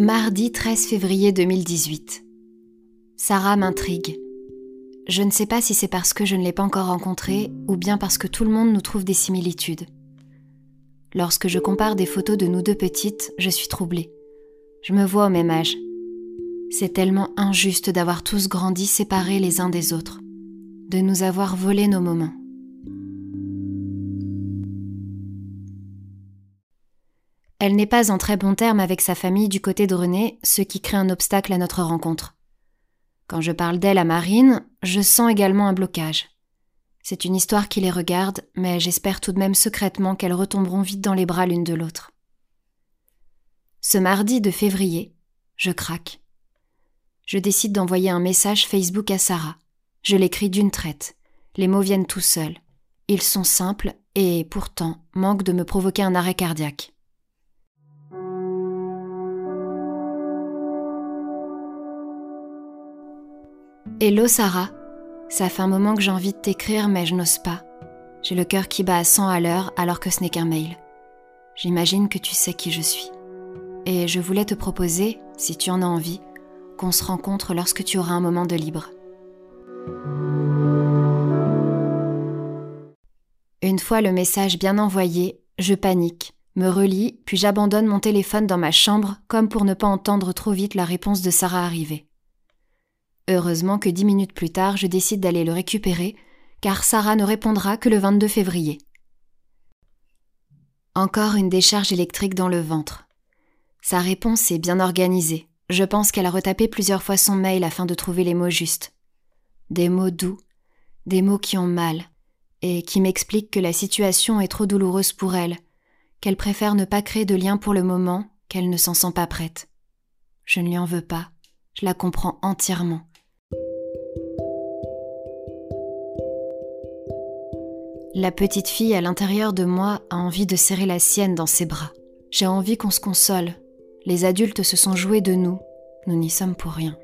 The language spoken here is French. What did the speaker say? Mardi 13 février 2018. Sarah m'intrigue. Je ne sais pas si c'est parce que je ne l'ai pas encore rencontrée ou bien parce que tout le monde nous trouve des similitudes. Lorsque je compare des photos de nous deux petites, je suis troublée. Je me vois au même âge. C'est tellement injuste d'avoir tous grandi séparés les uns des autres, de nous avoir volé nos moments. Elle n'est pas en très bon terme avec sa famille du côté de René, ce qui crée un obstacle à notre rencontre. Quand je parle d'elle à Marine, je sens également un blocage. C'est une histoire qui les regarde, mais j'espère tout de même secrètement qu'elles retomberont vite dans les bras l'une de l'autre. Ce mardi de février, je craque. Je décide d'envoyer un message Facebook à Sarah. Je l'écris d'une traite. Les mots viennent tout seuls. Ils sont simples et, pourtant, manquent de me provoquer un arrêt cardiaque. « Hello Sarah, ça fait un moment que j'ai envie de t'écrire mais je n'ose pas. J'ai le cœur qui bat à 100 à l'heure alors que ce n'est qu'un mail. J'imagine que tu sais qui je suis. Et je voulais te proposer, si tu en as envie, qu'on se rencontre lorsque tu auras un moment de libre. » Une fois le message bien envoyé, je panique, me relis, puis j'abandonne mon téléphone dans ma chambre comme pour ne pas entendre trop vite la réponse de Sarah arriver. Heureusement que 10 minutes plus tard, je décide d'aller le récupérer, car Sarah ne répondra que le 22 février. Encore une décharge électrique dans le ventre. Sa réponse est bien organisée. Je pense qu'elle a retapé plusieurs fois son mail afin de trouver les mots justes. Des mots doux, des mots qui ont mal, et qui m'expliquent que la situation est trop douloureuse pour elle, qu'elle préfère ne pas créer de lien pour le moment, qu'elle ne s'en sent pas prête. Je ne lui en veux pas, je la comprends entièrement. La petite fille à l'intérieur de moi a envie de serrer la sienne dans ses bras. J'ai envie qu'on se console. Les adultes se sont joués de nous. Nous n'y sommes pour rien.